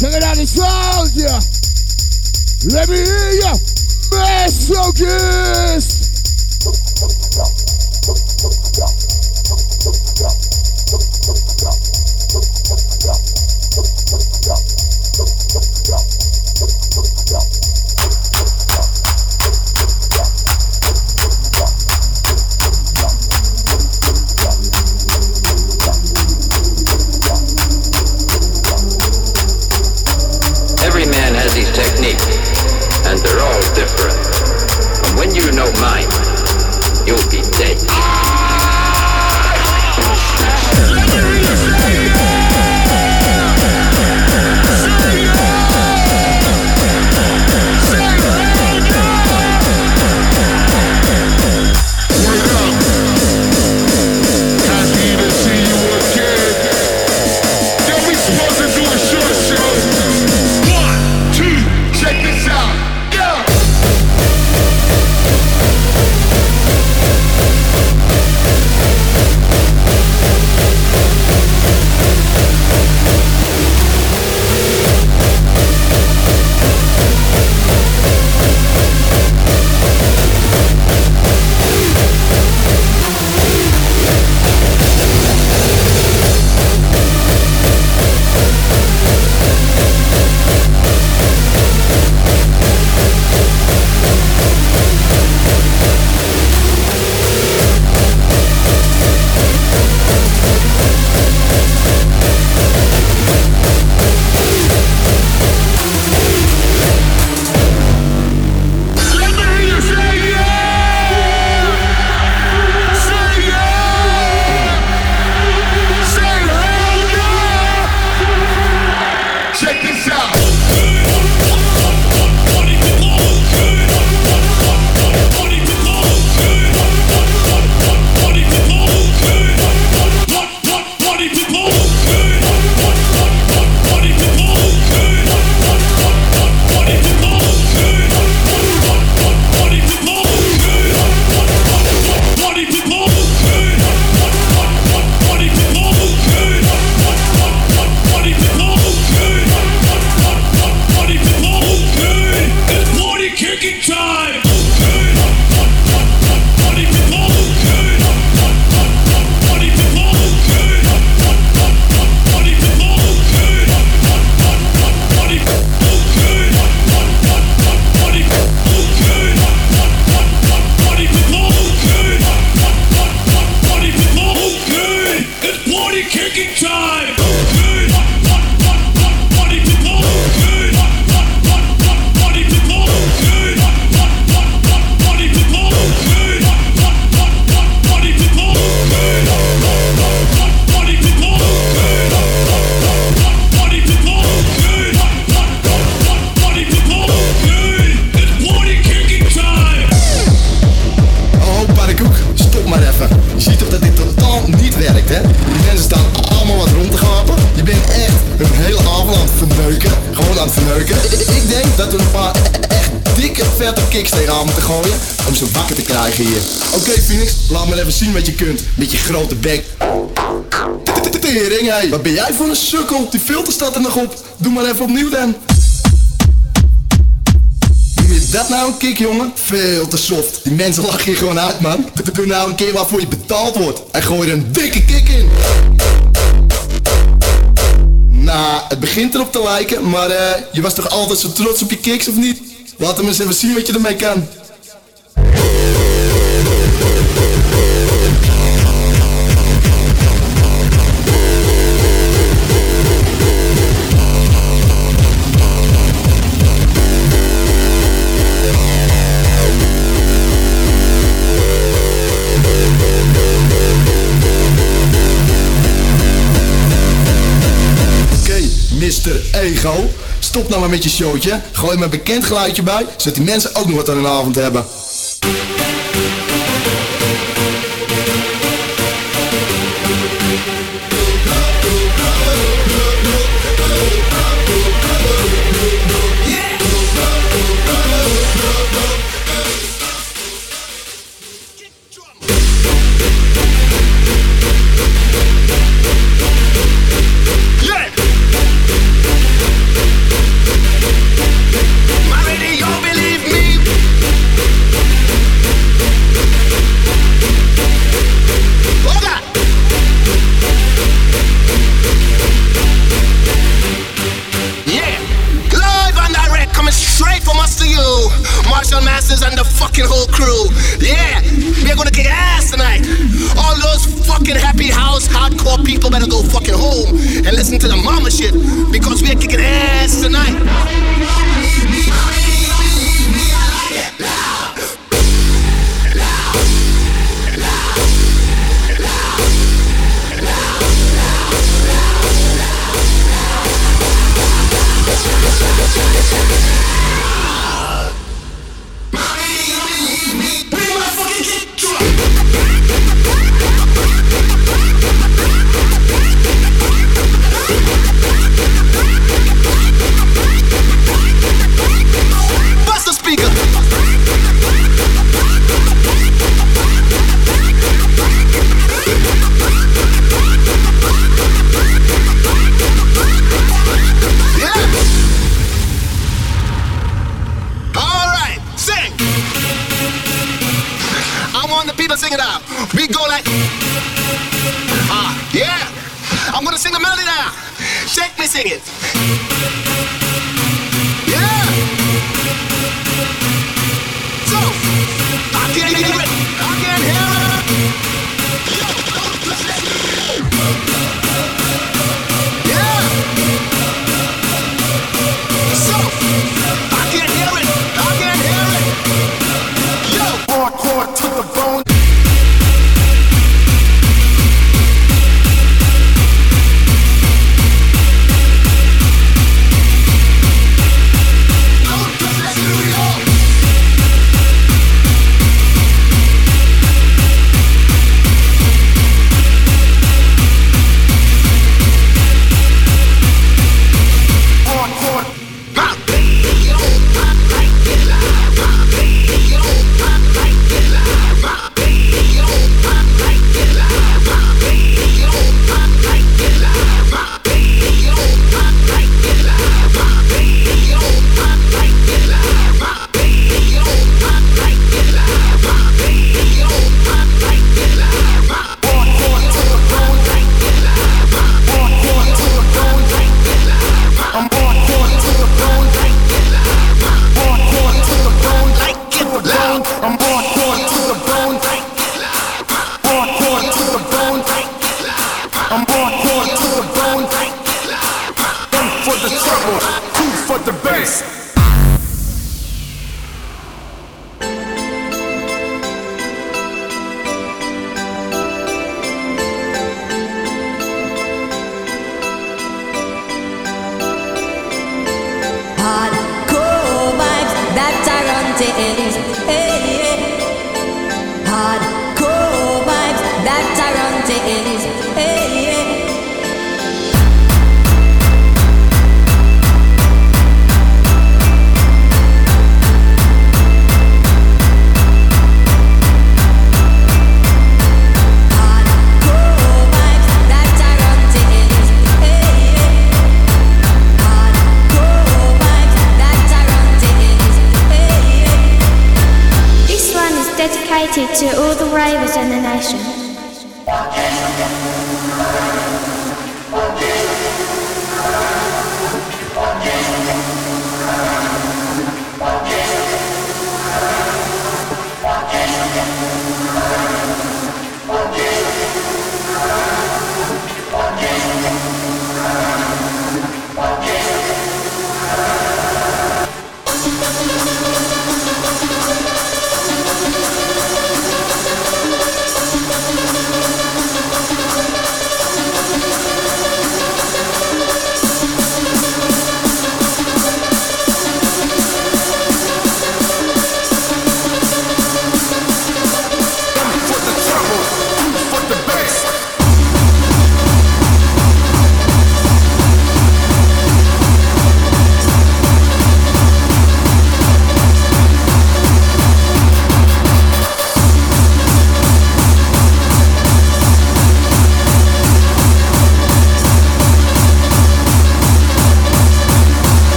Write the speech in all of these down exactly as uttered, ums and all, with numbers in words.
Check it out, the sound, yeah. Let me hear you, masochist. Technique, and they're all different. And when you know mine, you'll be dead. Grote bek. Tering, hé. Wat ben jij voor een sukkel? Die filter staat er nog op. Doe maar even opnieuw dan. Noem je dat nou een kick, jongen? Veel te soft. Die mensen lachen hier gewoon uit, man. Doe nou een keer waarvoor je betaald wordt. En gooi er een dikke kick in. Nou, het begint erop te lijken, maar uh, je was toch altijd zo trots op je kicks, of niet? Laat hem eens even zien wat je ermee kan. mister Ego, stop nou maar met je showtje. Gooi maar een bekend geluidje bij, zodat die mensen ook nog wat aan hun avond hebben. Yeah! fucking whole crew. Yeah, we're gonna kick ass tonight. All those fucking happy house hardcore people better go fucking home and listen to the mama shit, because we're kicking ass tonight.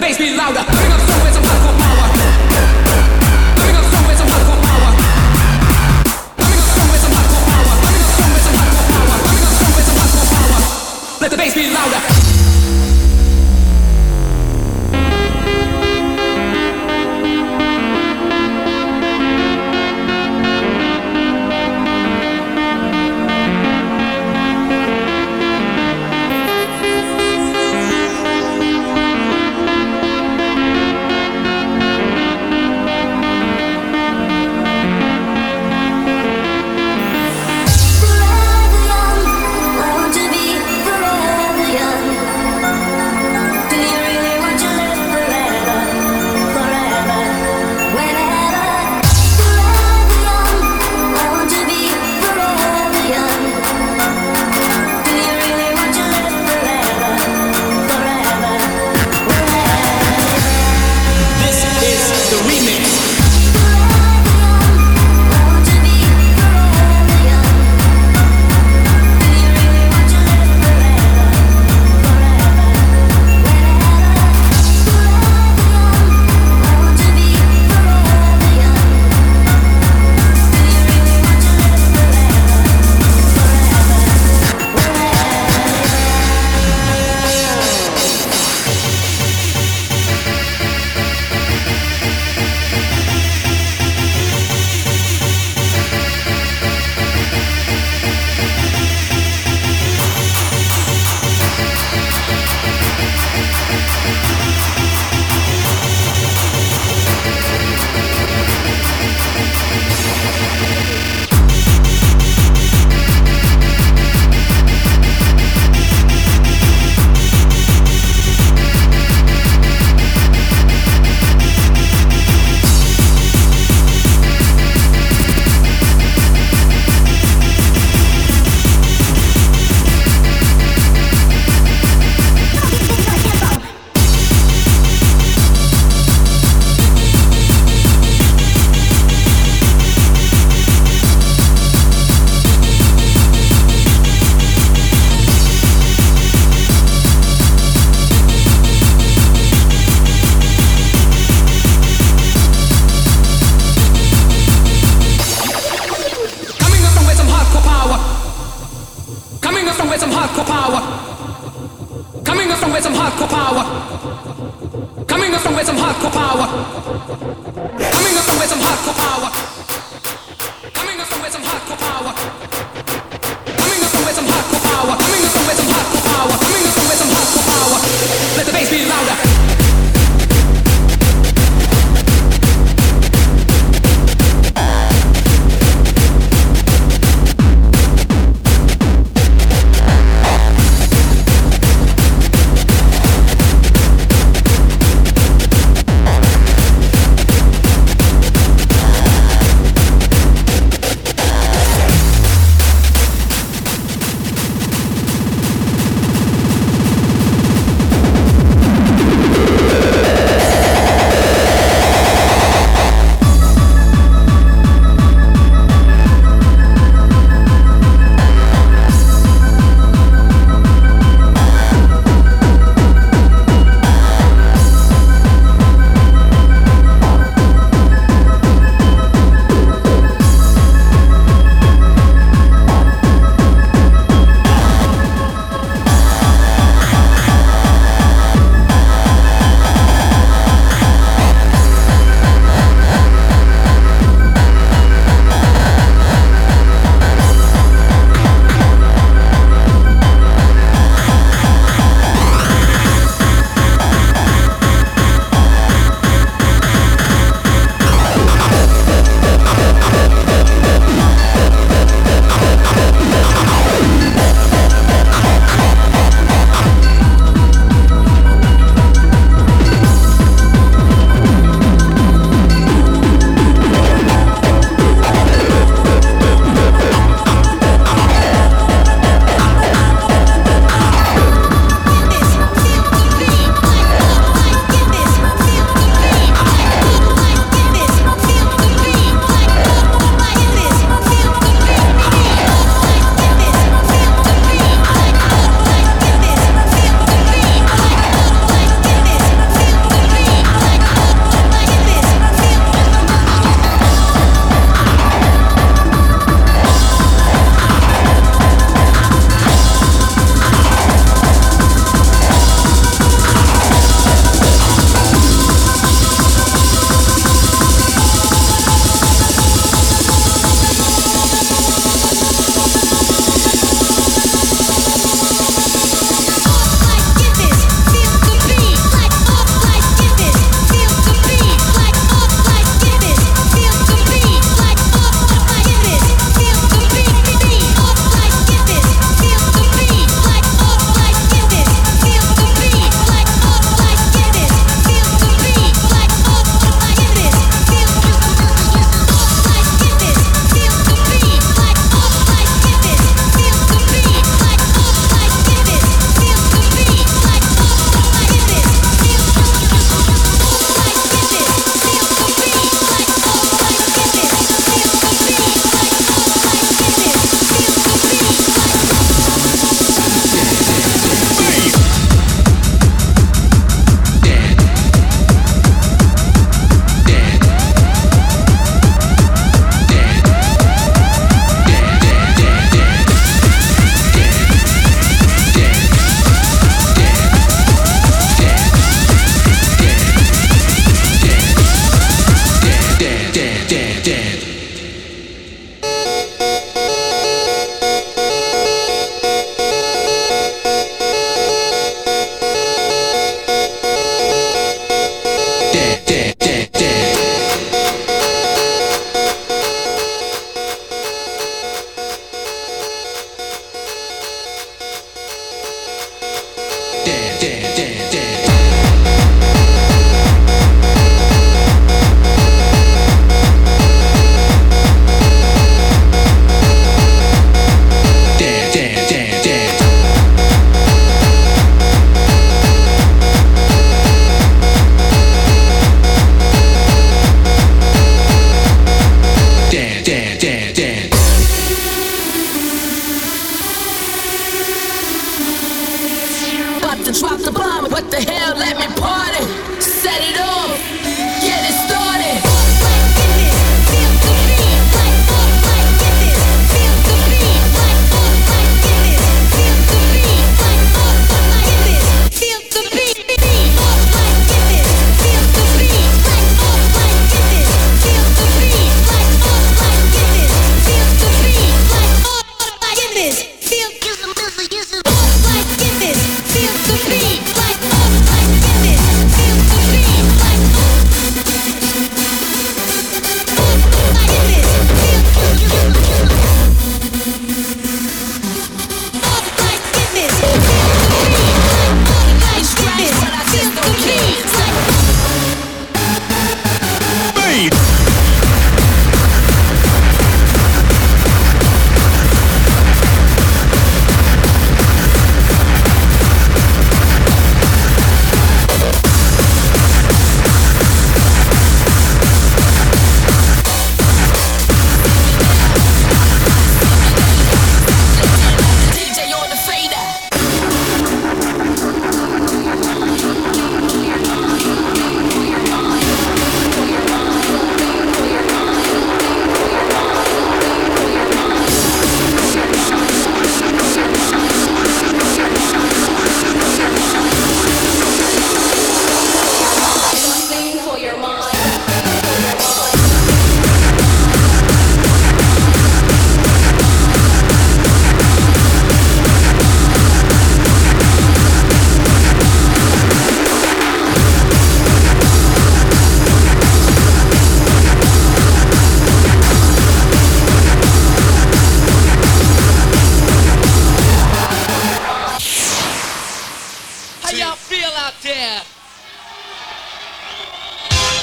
the bass be louder. Bring up somewhere some hardcore power. Bring up somewhere some hardcore power. Bring up somewhere some hardcore power. Bring up somewhere some hardcore power. Bring up somewhere some hardcore power. Let the bass be louder.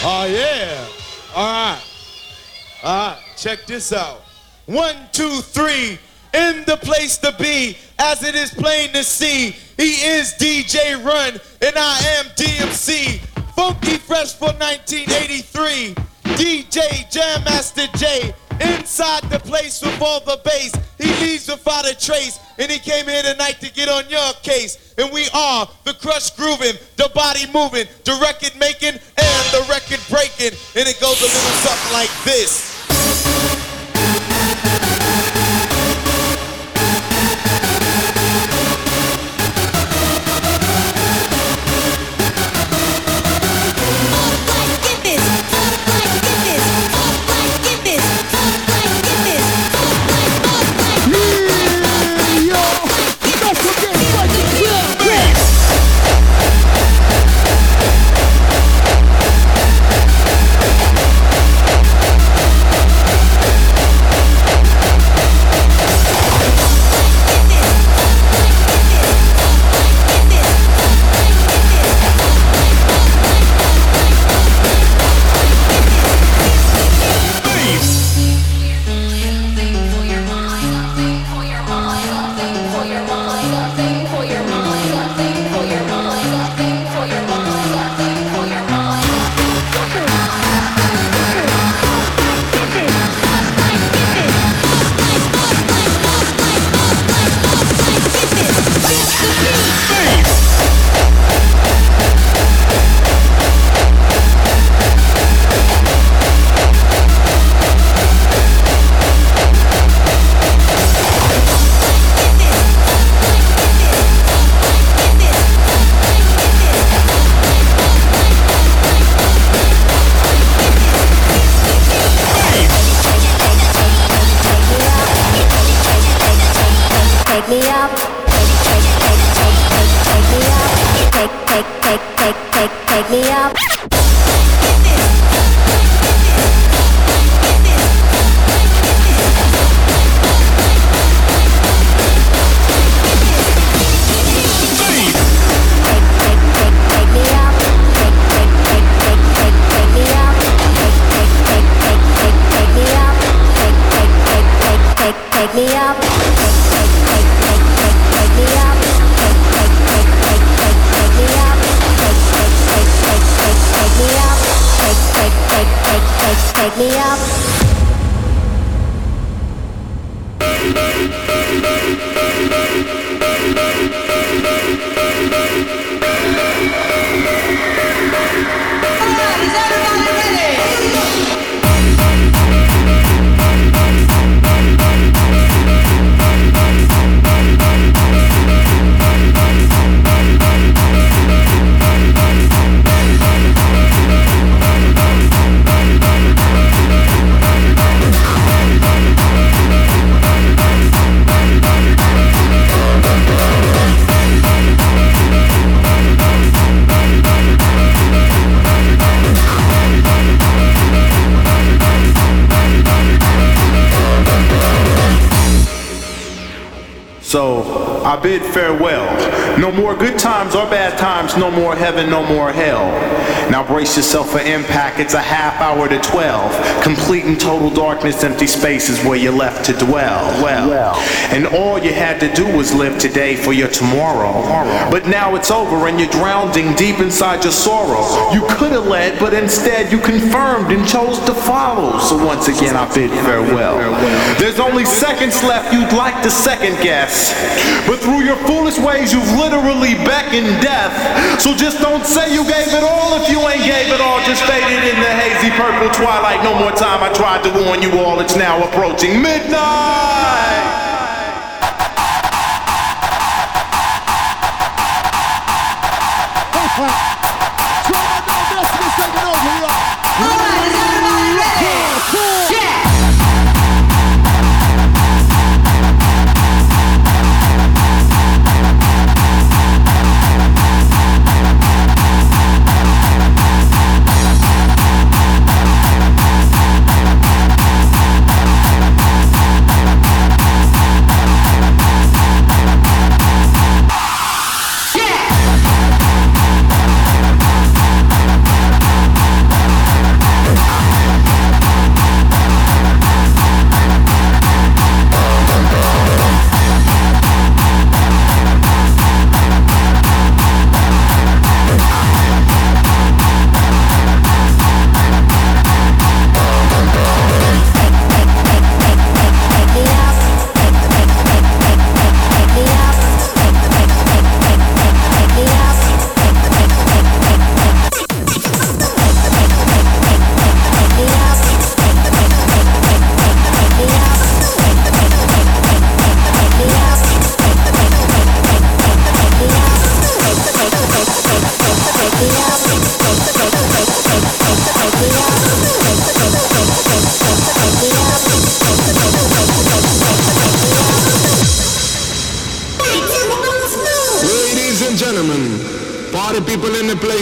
Oh, yeah. All right. All right. Check this out. One, two, three. In the place to be, as it is plain to see. He is D J Run, and I am D M C. Funky Fresh for nineteen eighty-three. D J Jam Master J. Inside the place with all the bass. He leaves without a trace. And he came here tonight to get on your case. And we are the crush grooving, the body moving, the record making, and the record breaking. And it goes a little something like this. I bid farewell. No more good times or bad times, no more heaven, no more hell. Now brace yourself for impact, it's a half hour to twelve. Complete and total darkness, empty spaces where you're left to dwell. Well, well. And all you had to do was live today for your tomorrow. tomorrow. But now it's over and you're drowning deep inside your sorrow. You could have led, but instead you confirmed and chose to follow. So once again I bid farewell. There's only seconds left, you'd like to second guess. But through your foolish ways you've literally beckoned death. So just don't say you gave it all if you ain't gave it all. Just faded in the hazy purple twilight. No more time, I tried to warn you all, it's now approaching midnight.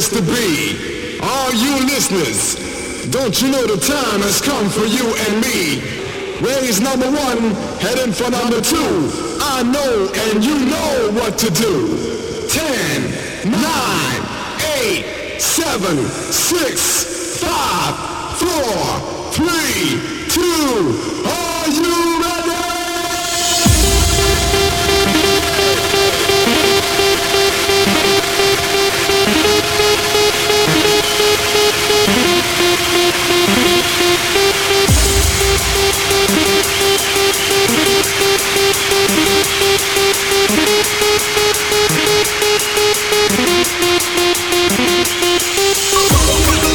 place to be. All you listeners, don't you know the time has come for you and me? Raise number one, heading for number two. I know and you know what to do. Ten, nine, eight, seven, six, five, four, three, two. Are you ready? We'll be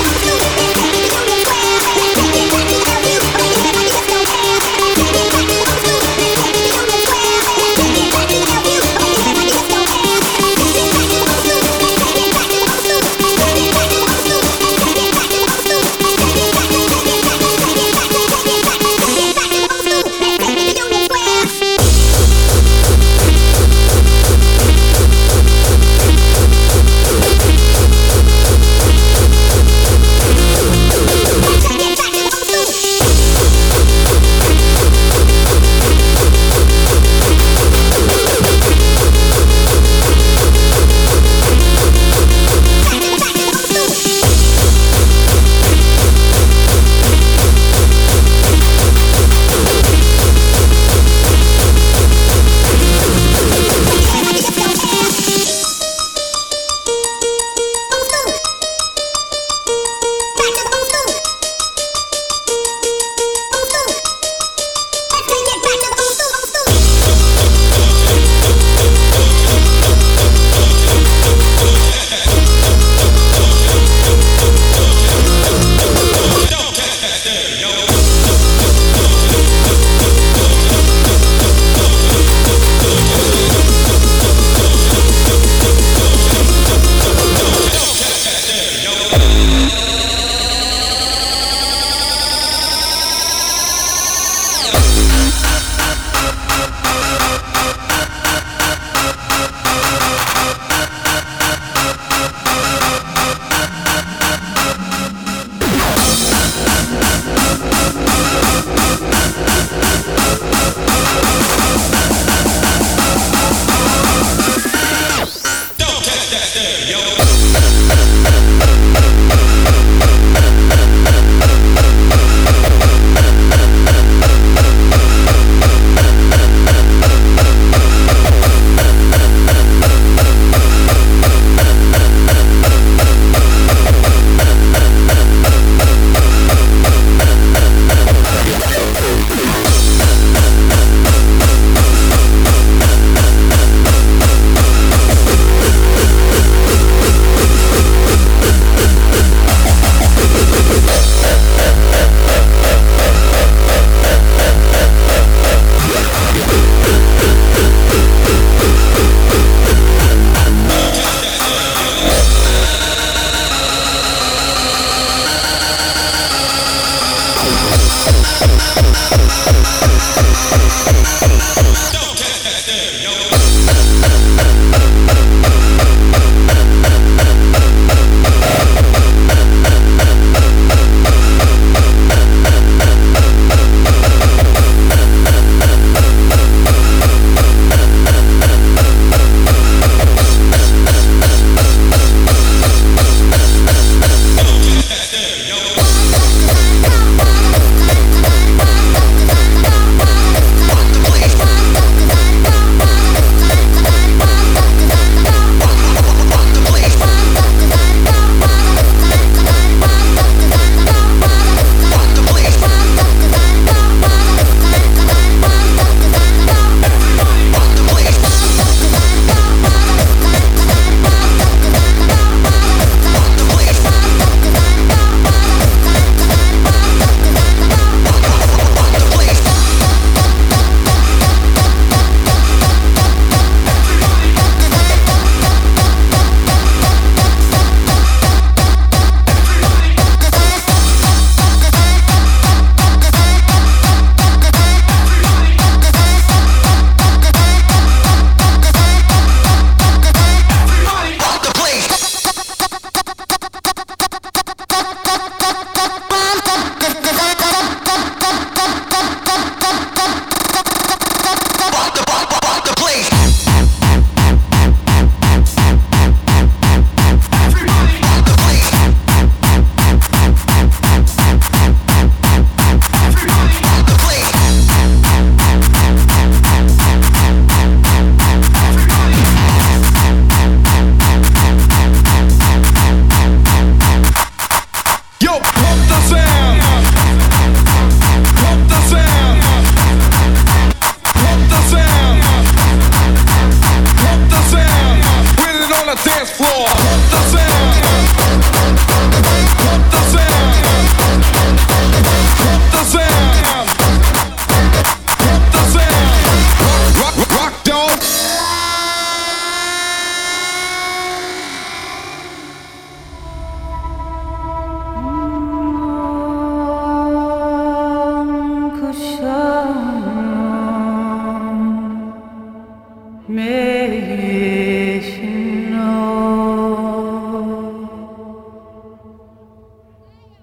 right back.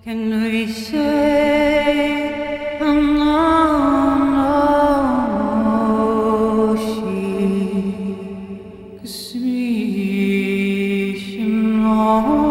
Can we say I'm no, no, she cause me, she knows.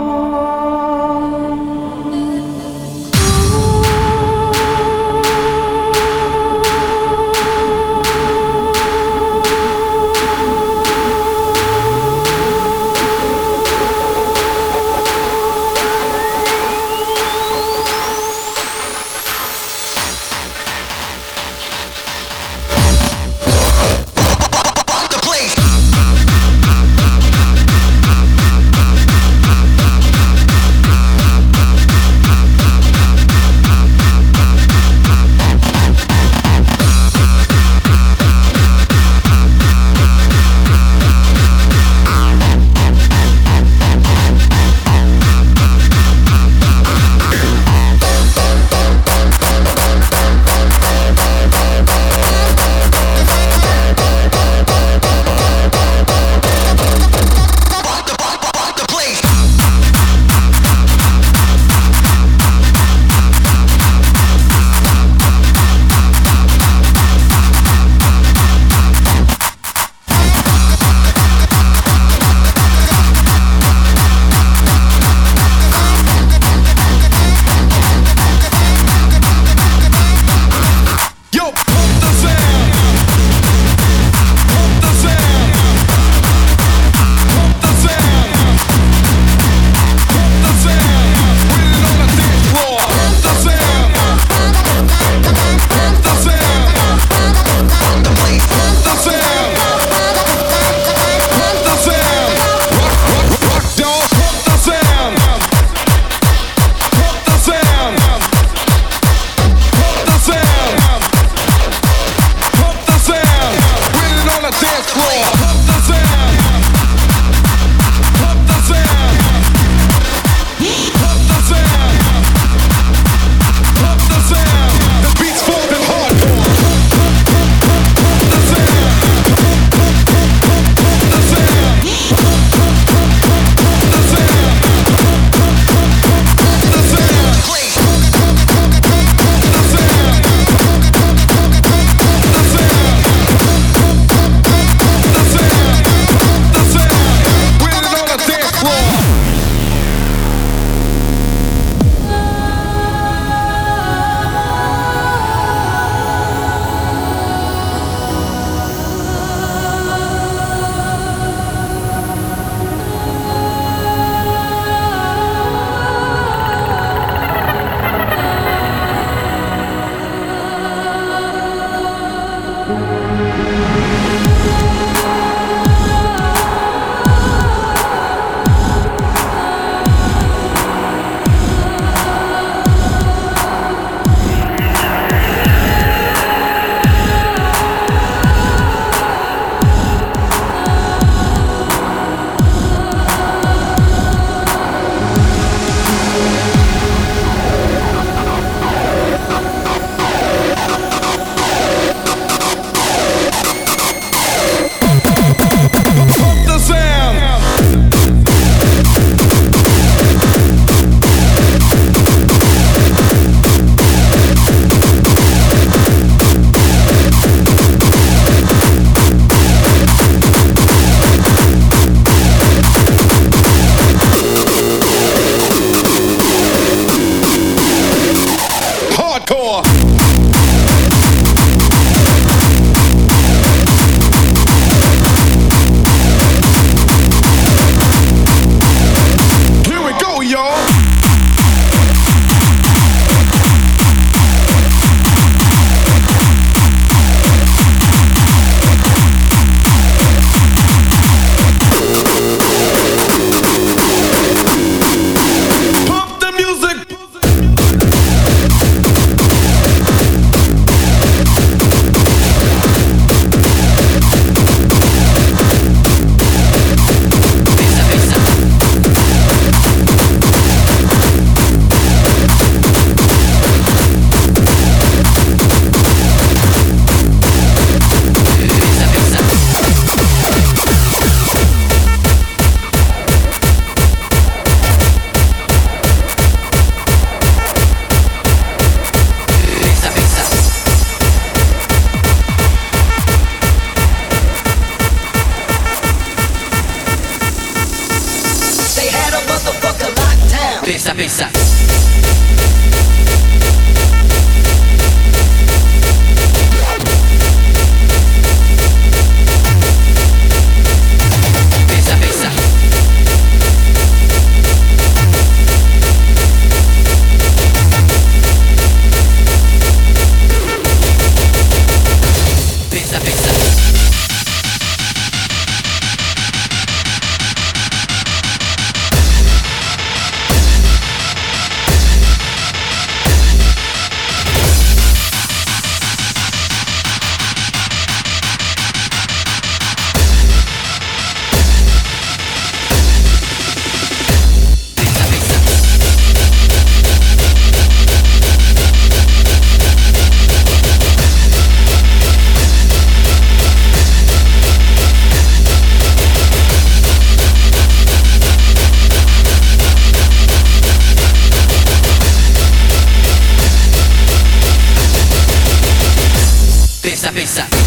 pensa, pensa.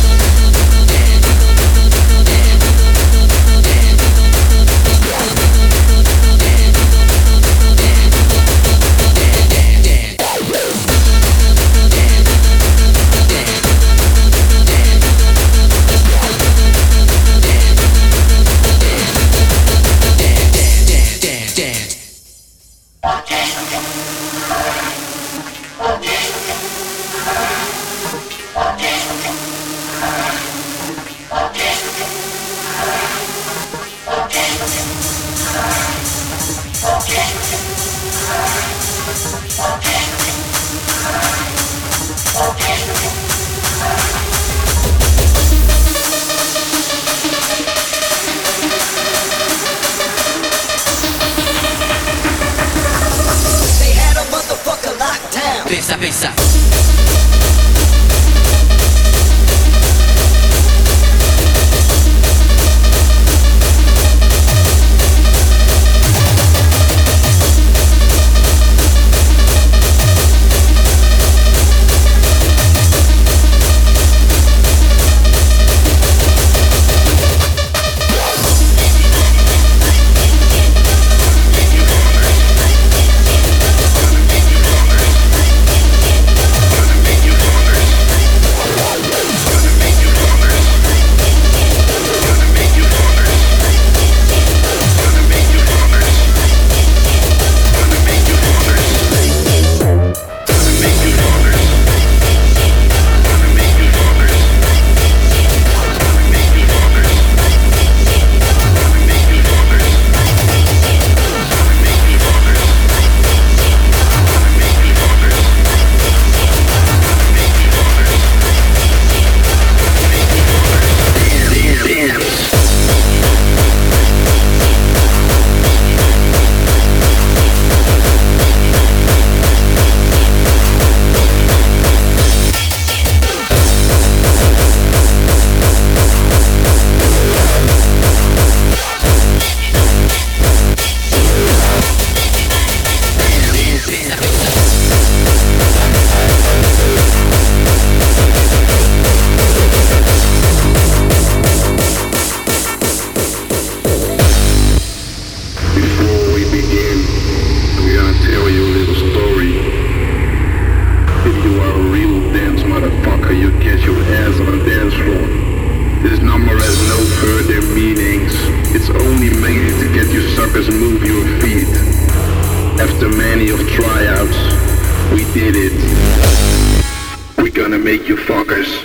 Pensa, pensa. Gonna make you focus.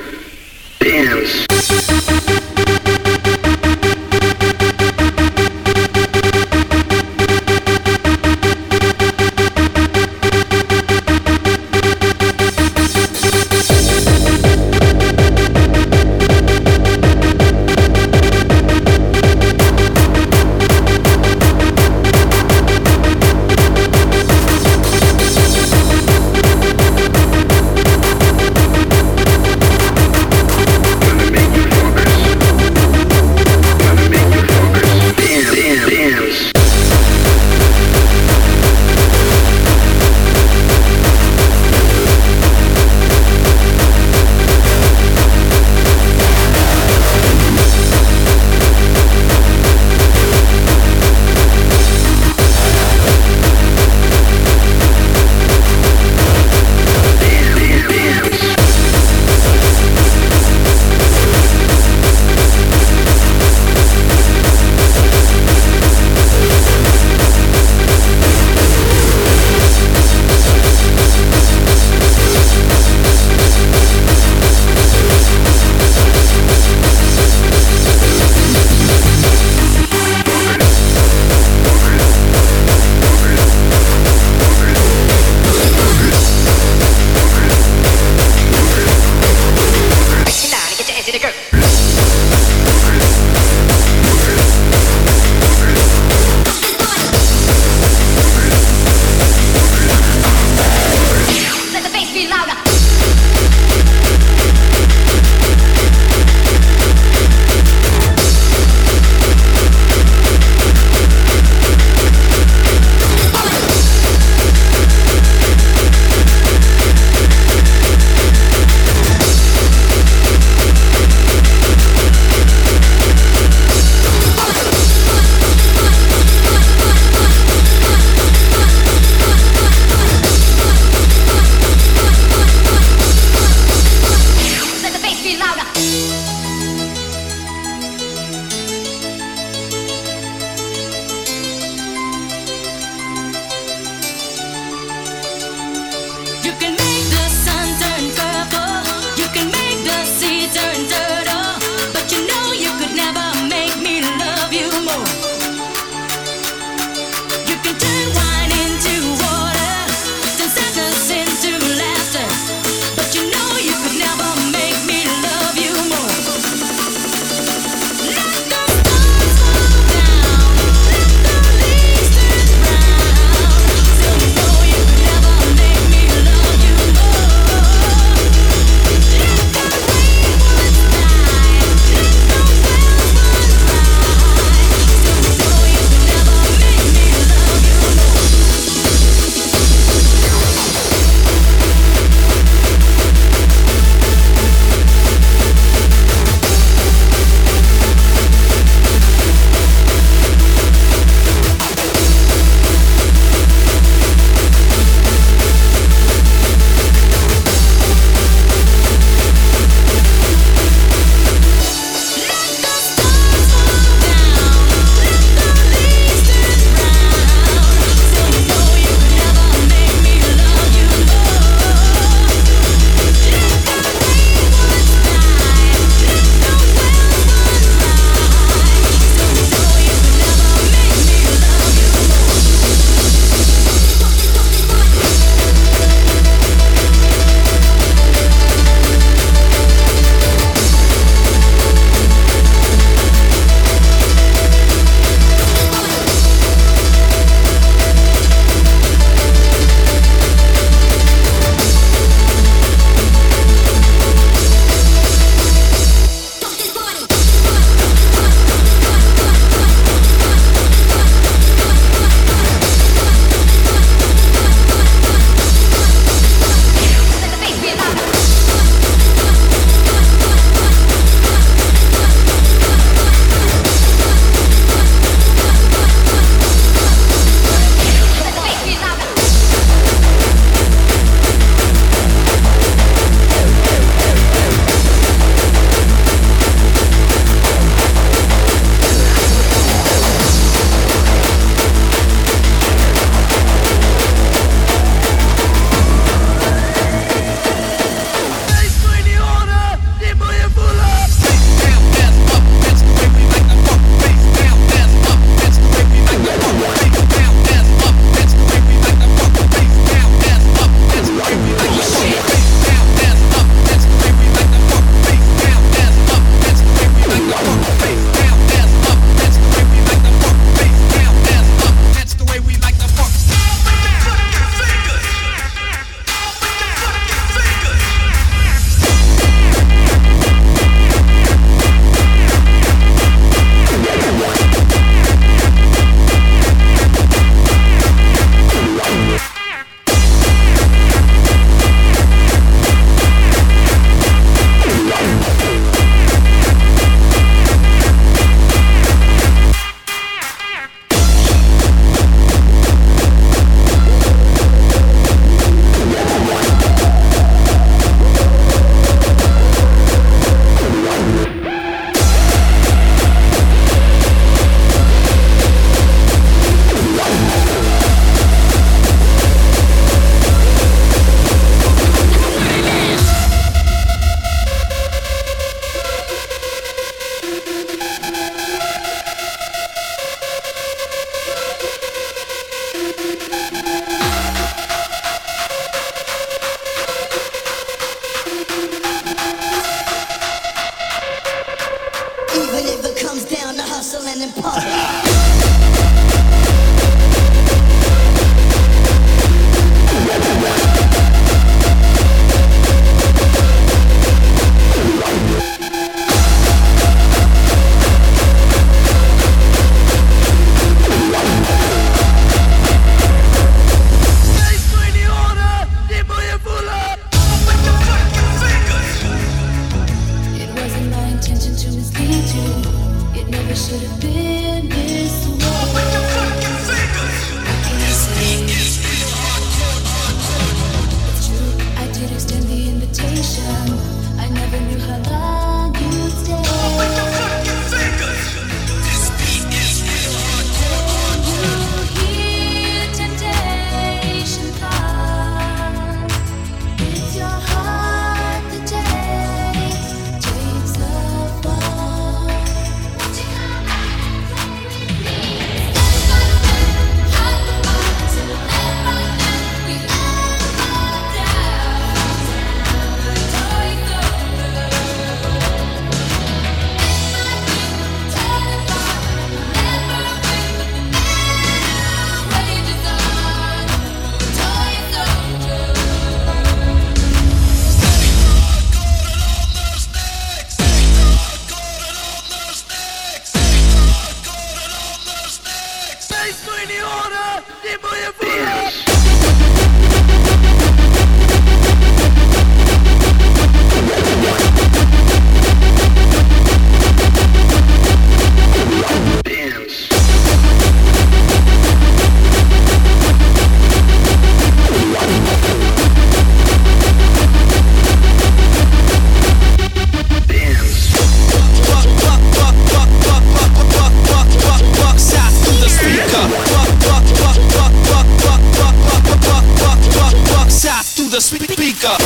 to the speaker. Shots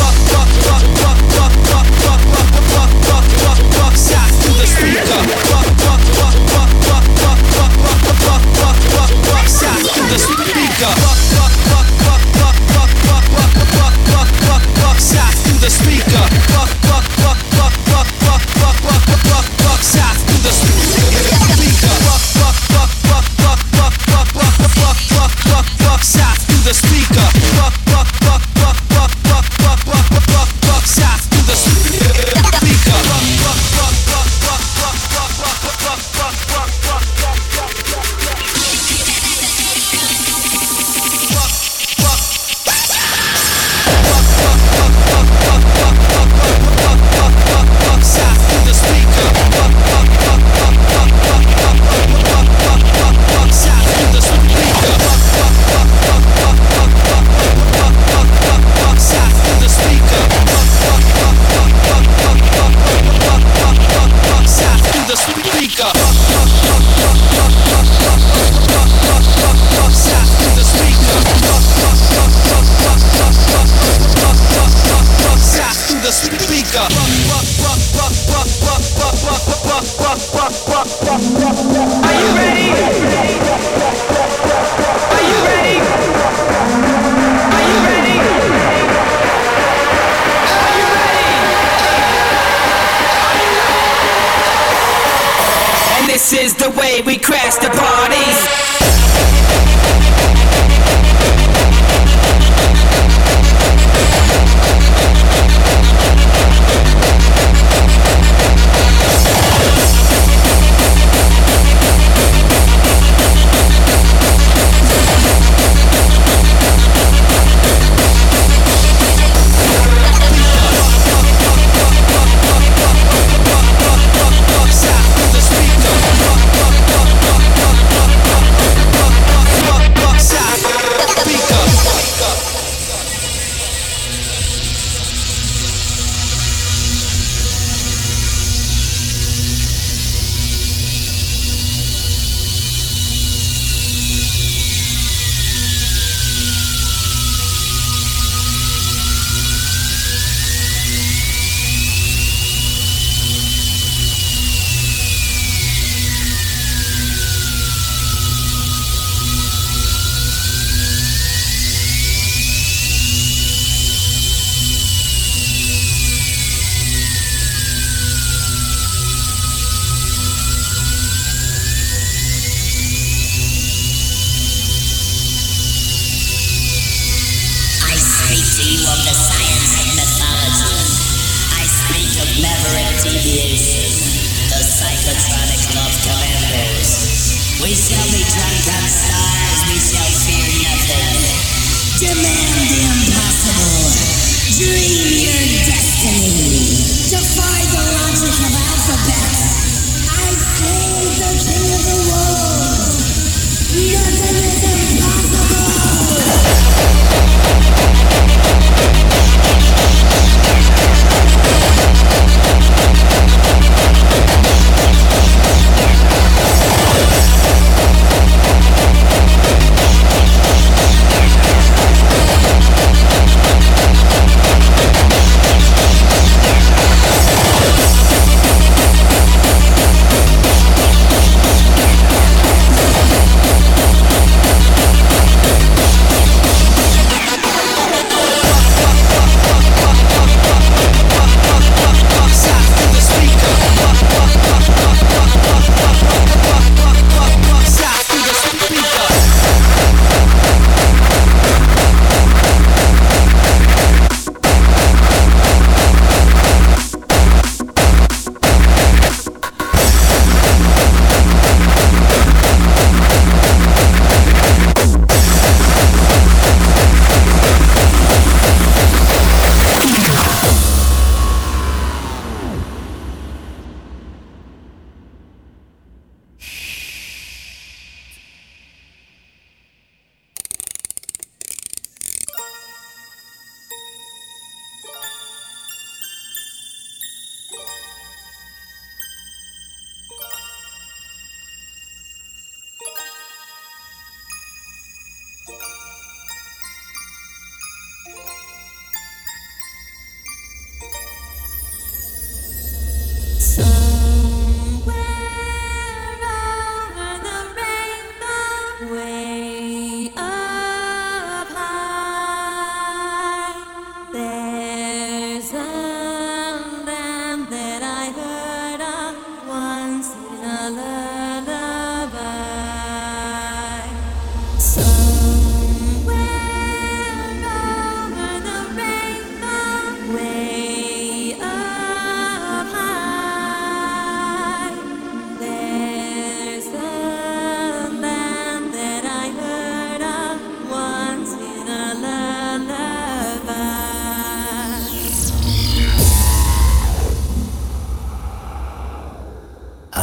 to the speaker. Shots to the speaker. Shots to the speaker. Shots to the speaker. Shots to the speaker.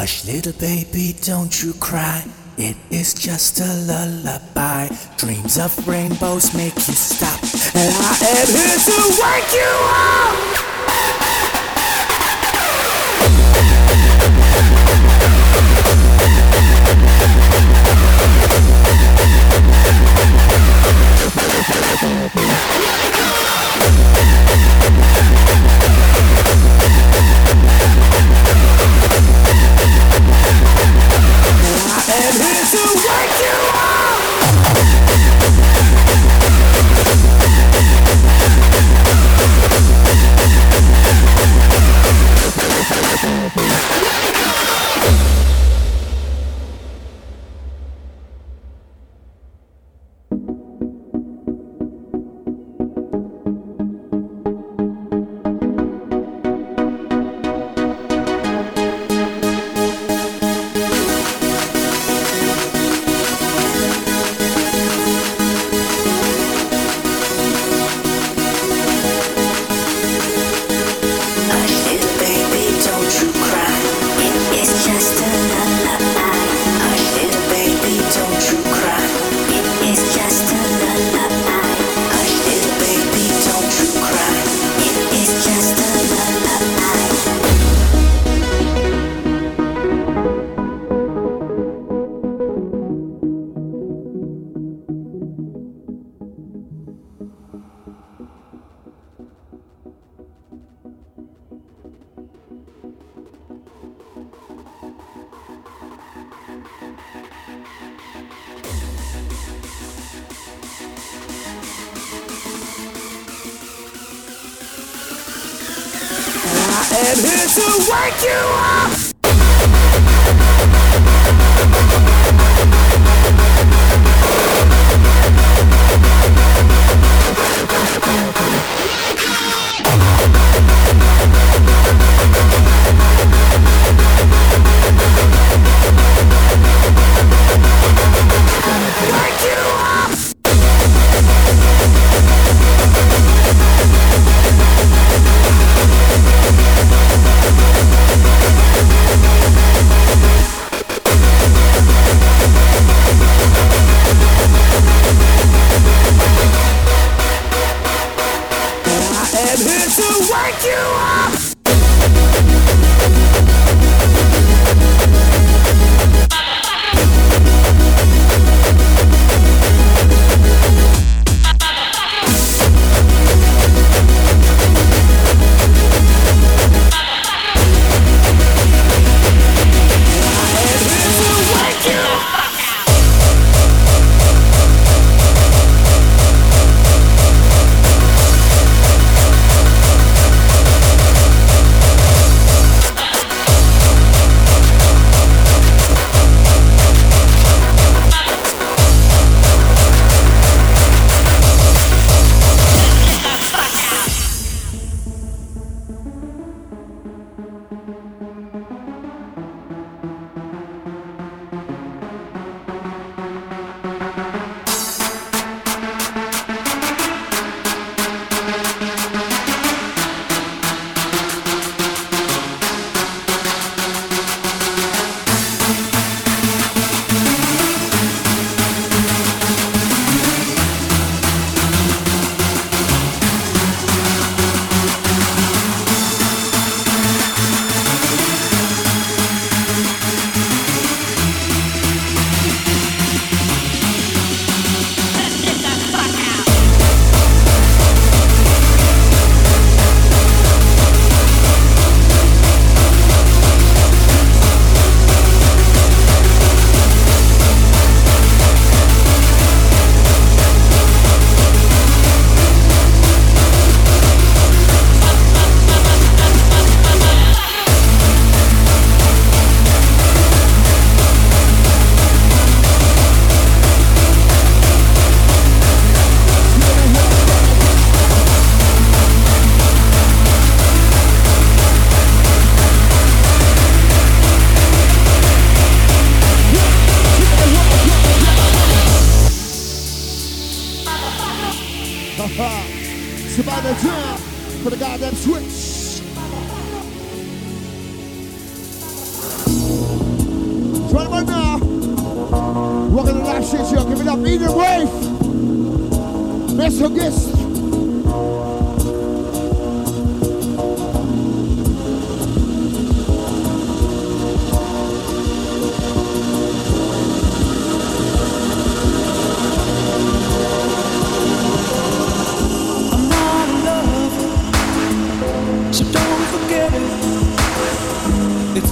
Hush, little baby, don't you cry. It is just a lullaby. Dreams of rainbows make you stop, and I am here to wake you up. I'm here to wake you up! Wake you up! I'm here to wake you up! Somebody jump for the goddamn switch. Right about now, we're gonna lash it here. Give it up, eat it, wave. Miss your guest.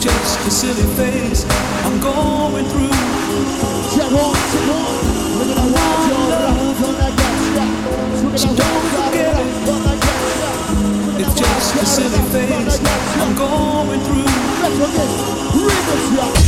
Just a silly phase I'm going through. Check one, check one. Look at that wild love on that gas. She don't forget it. It's just a silly phase I'm going through. Let's forget. Read this, y'all.